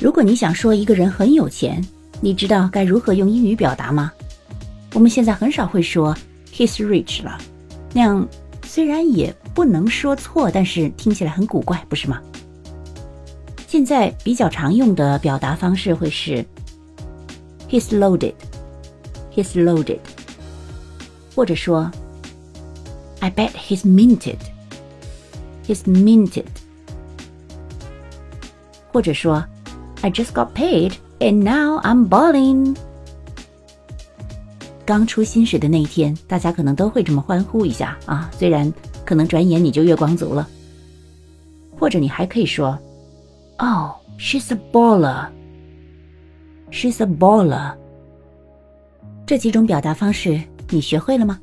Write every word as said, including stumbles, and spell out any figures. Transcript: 如果你想说一个人很有钱，你知道该如何用英语表达吗？我们现在很少会说 he's rich 了，那样虽然也不能说错，但是听起来很古怪，不是吗？现在比较常用的表达方式会是 he's loaded, he's loaded， 或者说 I bet he's minted, he's minted， 或者说 I just got paid and now I'm balling。刚出薪水的那一天，大家可能都会这么欢呼一下啊，虽然可能转眼你就月光族了。或者你还可以说 Oh, she's a baller, she's a baller。这几种表达方式你学会了吗？